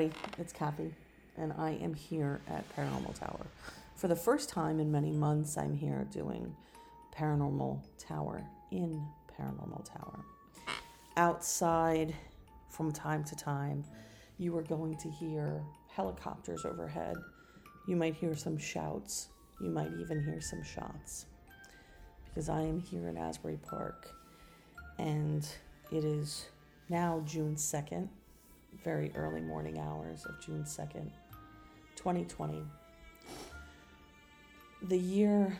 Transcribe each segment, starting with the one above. everybody, it's Kathy, and I am here at Paranormal Tower. For the first time in many months, I'm here doing Paranormal Tower in Paranormal Tower. Outside, from time to time, you are going to hear helicopters overhead. You might hear some shouts. You might even hear some shots. Because I am here in Asbury Park, and it is now June 2nd, very early morning hours of June 2nd, 2020. The year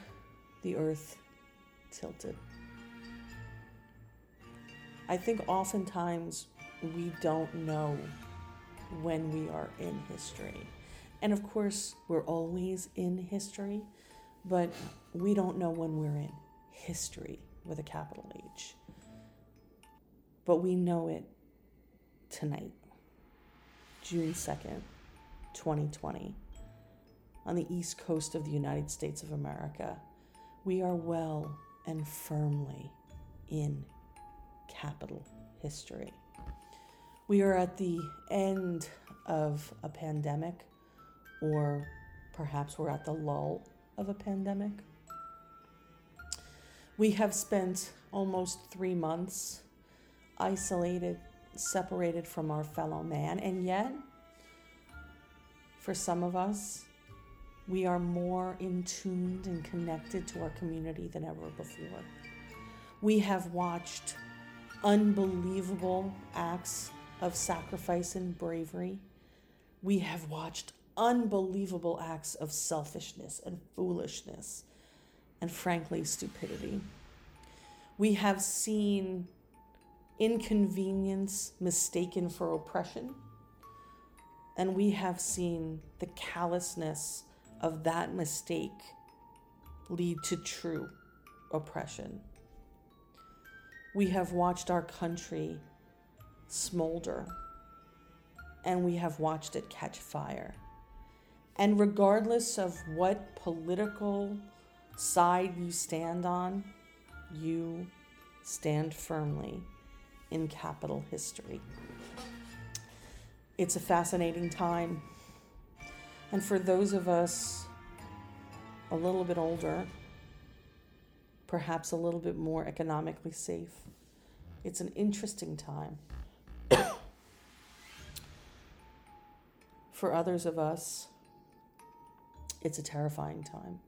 the earth tilted. I think oftentimes we don't know when we are in history. And of course, we're always in history, but we don't know when we're in history with a capital H. But we know it tonight. June 2nd, 2020, on the east coast of the United States of America, we are well and firmly in capital history. We are at the end of a pandemic, or perhaps we're at the lull of a pandemic. We have spent almost 3 months isolated, separated from our fellow man, and yet, for some of us, we are more in tuned and connected to our community than ever before. We have watched unbelievable acts of sacrifice and bravery. We have watched unbelievable acts of selfishness and foolishness and, frankly, stupidity. We have seen inconvenience mistaken for oppression, and we have seen the callousness of that mistake lead to true oppression. We have watched our country smolder, and we have watched it catch fire. And regardless of what political side you stand on, you stand firmly in capital history. It's a fascinating time. And for those of us a little bit older, perhaps a little bit more economically safe, it's an interesting time. For others of us, it's a terrifying time.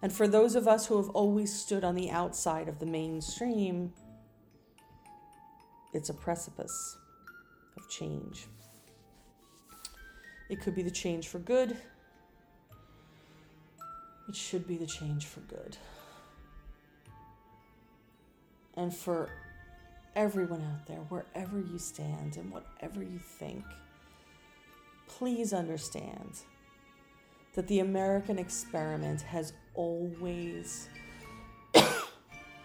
And for those of us who have always stood on the outside of the mainstream, it's a precipice of change. It could be the change for good. It should be the change for good. And for everyone out there, wherever you stand and whatever you think, please understand that the American experiment has always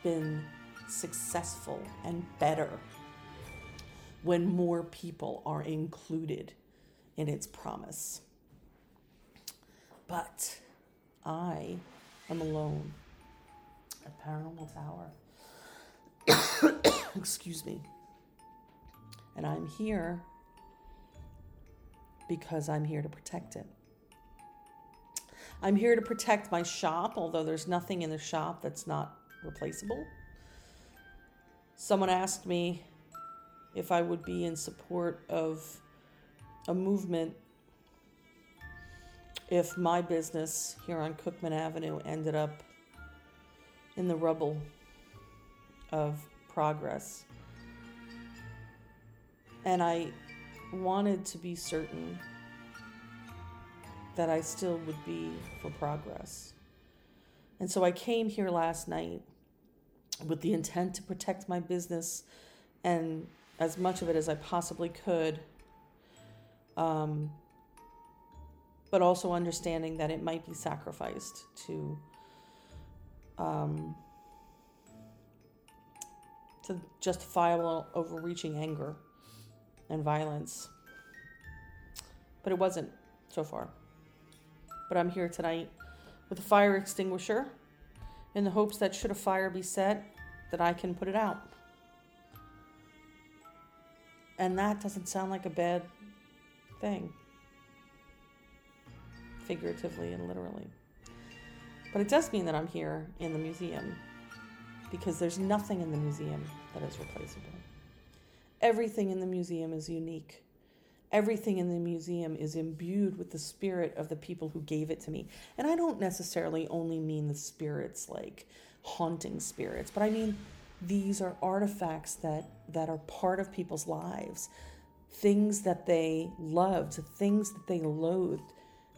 been successful and better when more people are included in its promise. But I am alone at Paranormal Tower. Excuse me. And I'm here because I'm here to protect it. I'm here to protect my shop, although there's nothing in the shop that's not replaceable. Someone asked me if I would be in support of a movement if my business here on Cookman Avenue ended up in the rubble of progress. And I wanted to be certain that I still would be for progress. And so I came here last night with the intent to protect my business and as much of it as I possibly could, but also understanding that it might be sacrificed to justifiable overreaching anger and violence. But it wasn't so far. But I'm here tonight with a fire extinguisher in the hopes that should a fire be set, that I can put it out. And that doesn't sound like a bad thing, figuratively and literally. But it does mean that I'm here in the museum, because there's nothing in the museum that is replaceable. Everything in the museum is unique. Everything in the museum is imbued with the spirit of the people who gave it to me. And I don't necessarily only mean the spirits, like haunting spirits, but I mean these are artifacts that are part of people's lives, things that they loved, things that they loathed,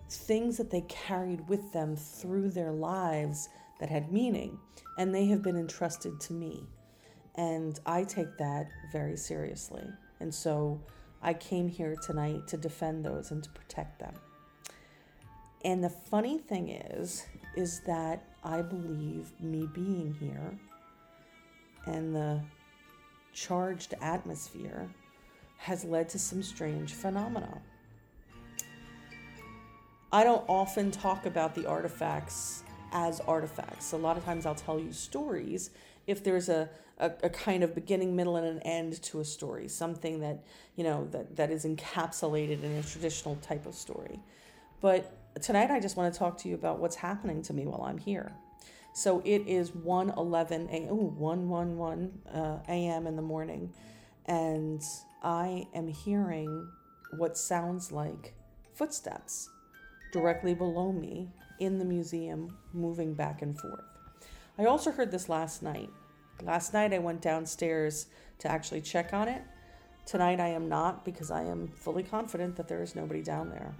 things that they carried with them through their lives that had meaning, and they have been entrusted to me. And I take that very seriously. And so I came here tonight to defend those and to protect them. And the funny thing is that I believe me being here and the charged atmosphere has led to some strange phenomena. I don't often talk about the artifacts as artifacts. A lot of times I'll tell you stories if there's a kind of beginning, middle, and an end to a story, something that, you know, that is encapsulated in a traditional type of story. But tonight I just want to talk to you about what's happening to me while I'm here. So it is 1:11 a.m. in the morning, and I am hearing what sounds like footsteps directly below me in the museum, moving back and forth. I also heard this last night. Last night I went downstairs to actually check on it. Tonight I am not, because I am fully confident that there is nobody down there.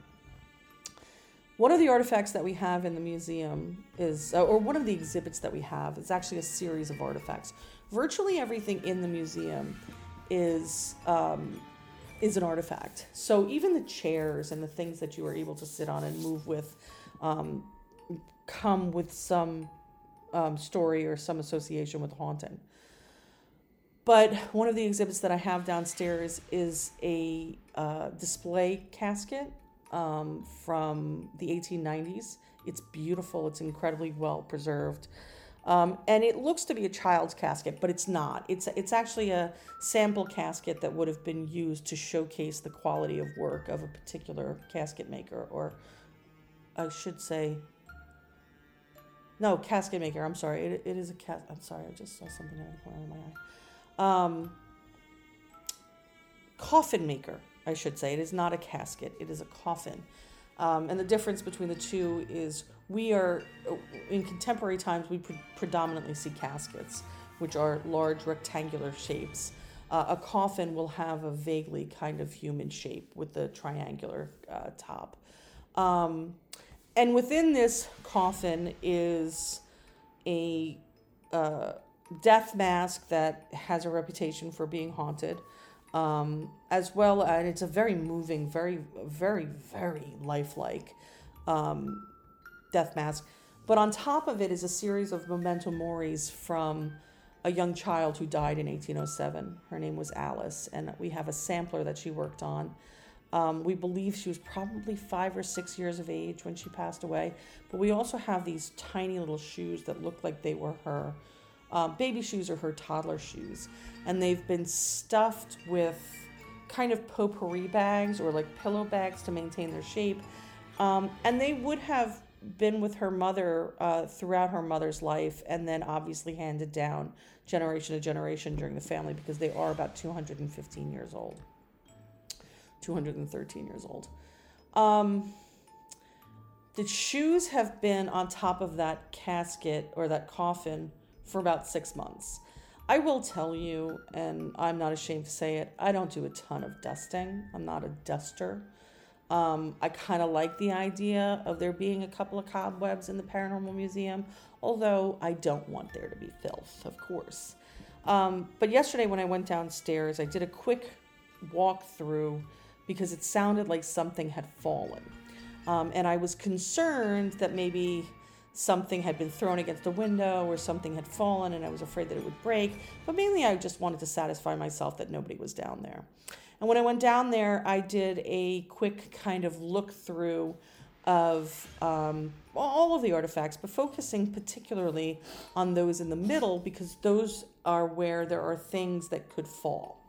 One of the artifacts that we have in the museum is, or one of the exhibits that we have, is actually a series of artifacts. Virtually everything in the museum is an artifact. So even the chairs and the things that you are able to sit on and move with come with some story or some association with haunting. But one of the exhibits that I have downstairs is a display casket from the 1890s. It's beautiful. It's incredibly well preserved. And it looks to be a child's casket, but it's not. It's actually a sample casket that would have been used to showcase the quality of work of a particular casket maker, or I should say, no, casket maker. I'm sorry. It is a casket. I'm sorry. I just saw something out of the corner of my eye. Coffin maker, I should say. It is not a casket. It is a coffin. And the difference between the two is we are, in contemporary times, we predominantly see caskets, which are large rectangular shapes. A coffin will have a vaguely kind of human shape with the triangular top. And within this coffin is a death mask that has a reputation for being haunted, as well. And it's a very moving, very, very, very lifelike death mask. But on top of it is a series of memento moris from a young child who died in 1807. Her name was Alice, and we have a sampler that she worked on. We believe she was probably 5 or 6 years of age when she passed away. But we also have these tiny little shoes that look like they were her baby shoes or her toddler shoes. And they've been stuffed with kind of potpourri bags or like pillow bags to maintain their shape. And they would have been with her mother throughout her mother's life, and then obviously handed down generation to generation during the family, because they are about 215 years old. 213 years old. The shoes have been on top of that casket or that coffin for about 6 months. I will tell you, and I'm not ashamed to say it, I don't do a ton of dusting. I'm not a duster. I kind of like the idea of there being a couple of cobwebs in the Paranormal Museum, although I don't want there to be filth, of course. But yesterday when I went downstairs, I did a quick walk through, because it sounded like something had fallen. And I was concerned that maybe something had been thrown against the window or something had fallen, and I was afraid that it would break. But mainly I just wanted to satisfy myself that nobody was down there. And when I went down there, I did a quick kind of look through of all of the artifacts, but focusing particularly on those in the middle, because those are where there are things that could fall.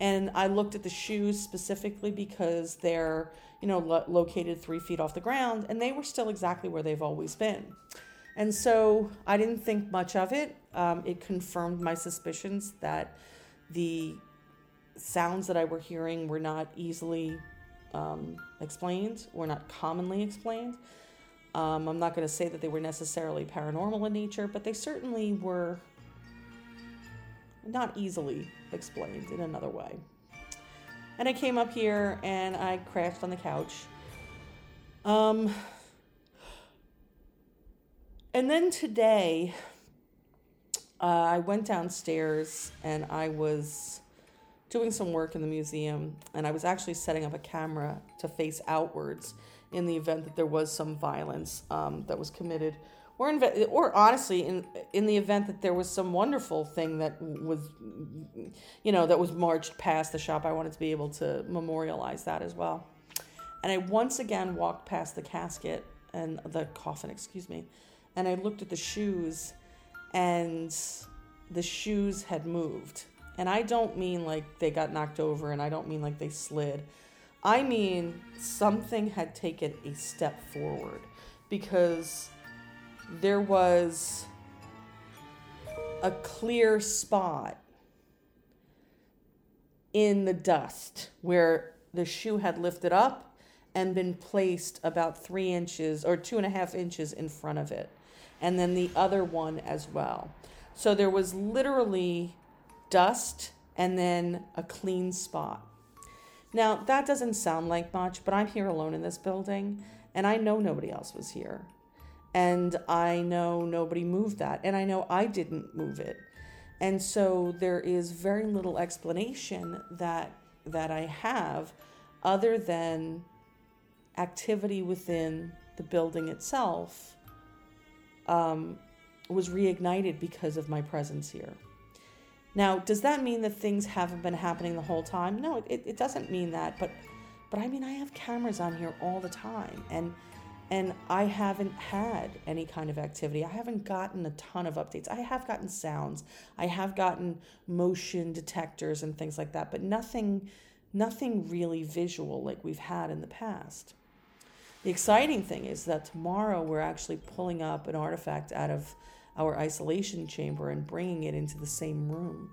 And I looked at the shoes specifically because they're, you know, located 3 feet off the ground, and they were still exactly where they've always been. And so I didn't think much of it. It confirmed my suspicions that the sounds that I were hearing were not easily explained, or not commonly explained. I'm not going to say that they were necessarily paranormal in nature, but they certainly were not easily explained in another way. And I came up here and I crashed on the couch. And then today, I went downstairs and I was doing some work in the museum, and I was actually setting up a camera to face outwards in the event that there was some violence that was committed, or honestly, in the event that there was some wonderful thing that was, you know, that was marched past the shop. I wanted to be able to memorialize that as well. And I once again walked past the casket and the coffin, and I looked at the shoes, and the shoes had moved. And I don't mean like they got knocked over, and I don't mean like they slid. I mean something had taken a step forward, because there was a clear spot in the dust where the shoe had lifted up and been placed about 3 inches or 2.5 inches in front of it. And then the other one as well. So there was literally dust and then a clean spot. Now, that doesn't sound like much, but I'm here alone in this building, and I know nobody else was here. And I know nobody moved that, and I know I didn't move it. And so there is very little explanation that I have other than activity within the building itself was reignited because of my presence here. Now, does that mean that things haven't been happening the whole time? No, it doesn't mean that, but I mean, I have cameras on here all the time, and I haven't had any kind of activity. I haven't gotten a ton of updates. I have gotten sounds. I have gotten motion detectors and things like that, but nothing really visual like we've had in the past. The exciting thing is that tomorrow we're actually pulling up an artifact out of our isolation chamber and bringing it into the same room.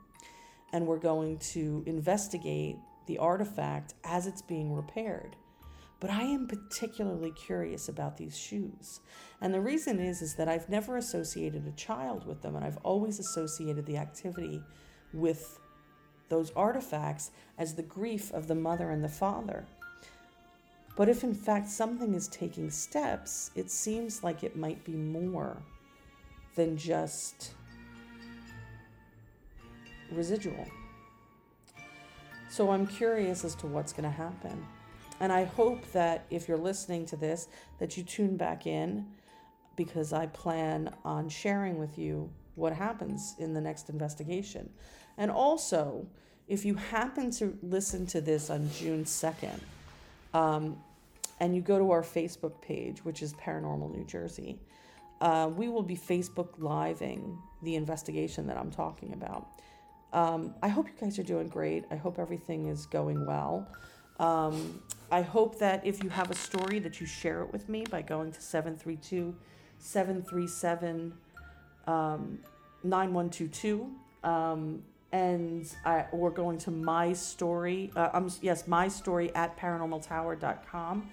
And we're going to investigate the artifact as it's being repaired. But I am particularly curious about these shoes. And the reason is that I've never associated a child with them, and I've always associated the activity with those artifacts as the grief of the mother and the father. But if in fact something is taking steps, it seems like it might be more than just residual. So I'm curious as to what's going to happen. And I hope that if you're listening to this, that you tune back in, because I plan on sharing with you what happens in the next investigation. And also, if you happen to listen to this on June 2nd, and you go to our Facebook page, which is Paranormal New Jersey, we will be Facebook Living the investigation that I'm talking about. I hope you guys are doing great. I hope everything is going well. I hope that if you have a story that you share it with me by going to 732-737-9122. And we're going to my story. My story at paranormaltower.com.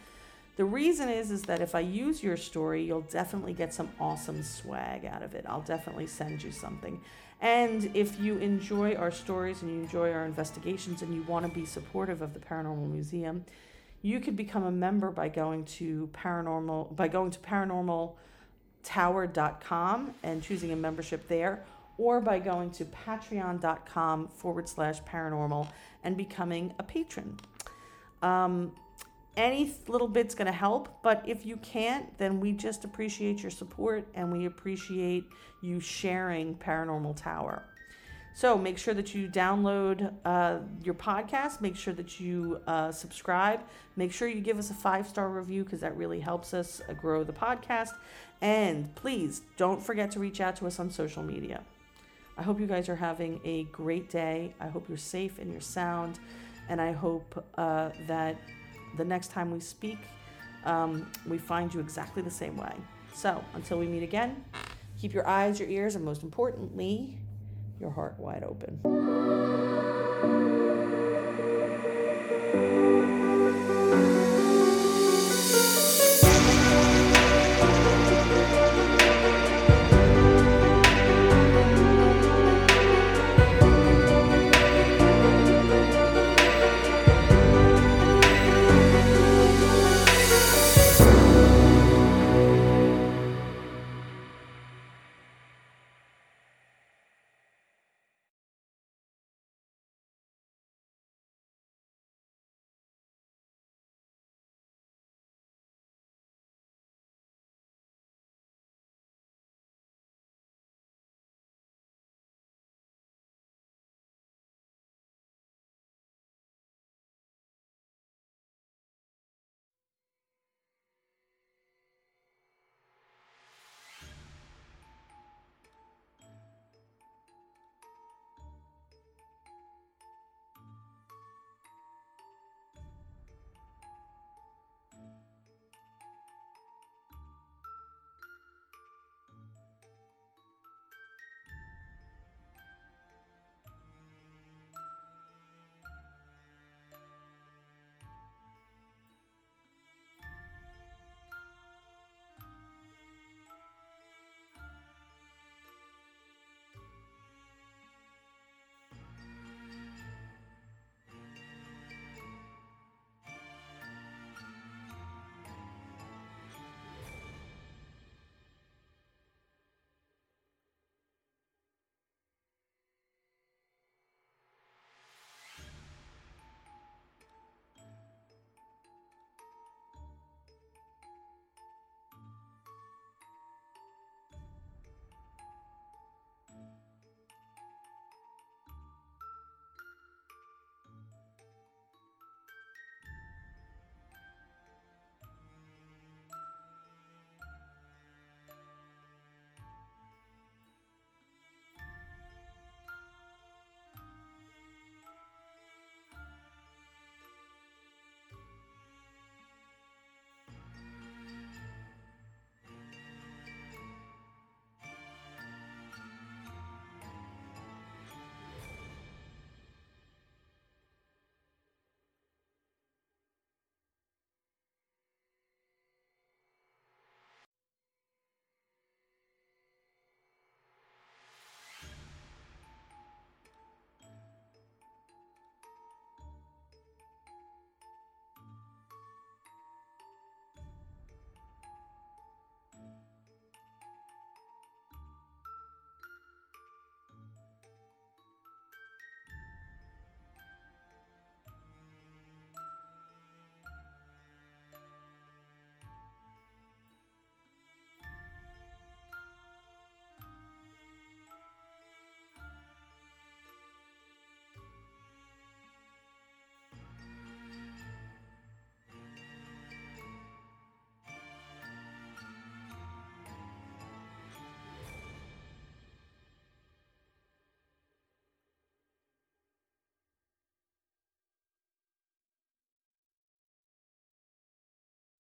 The reason is that if I use your story, you'll definitely get some awesome swag out of it. I'll definitely send you something. And if you enjoy our stories and you enjoy our investigations and you want to be supportive of the Paranormal Museum, you could become a member by going to paranormaltower.com and choosing a membership there, or by going to patreon.com/paranormal and becoming a patron. Any little bit's going to help, but if you can't, then we just appreciate your support, and we appreciate you sharing Paranormal Tower. So make sure that you download your podcast. Make sure that you subscribe. Make sure you give us a 5-star review, because that really helps us grow the podcast. And please don't forget to reach out to us on social media. I hope you guys are having a great day. I hope you're safe and you're sound. And I hope that the next time we speak, we find you exactly the same way. So until we meet again, keep your eyes, your ears, and most importantly, your heart wide open.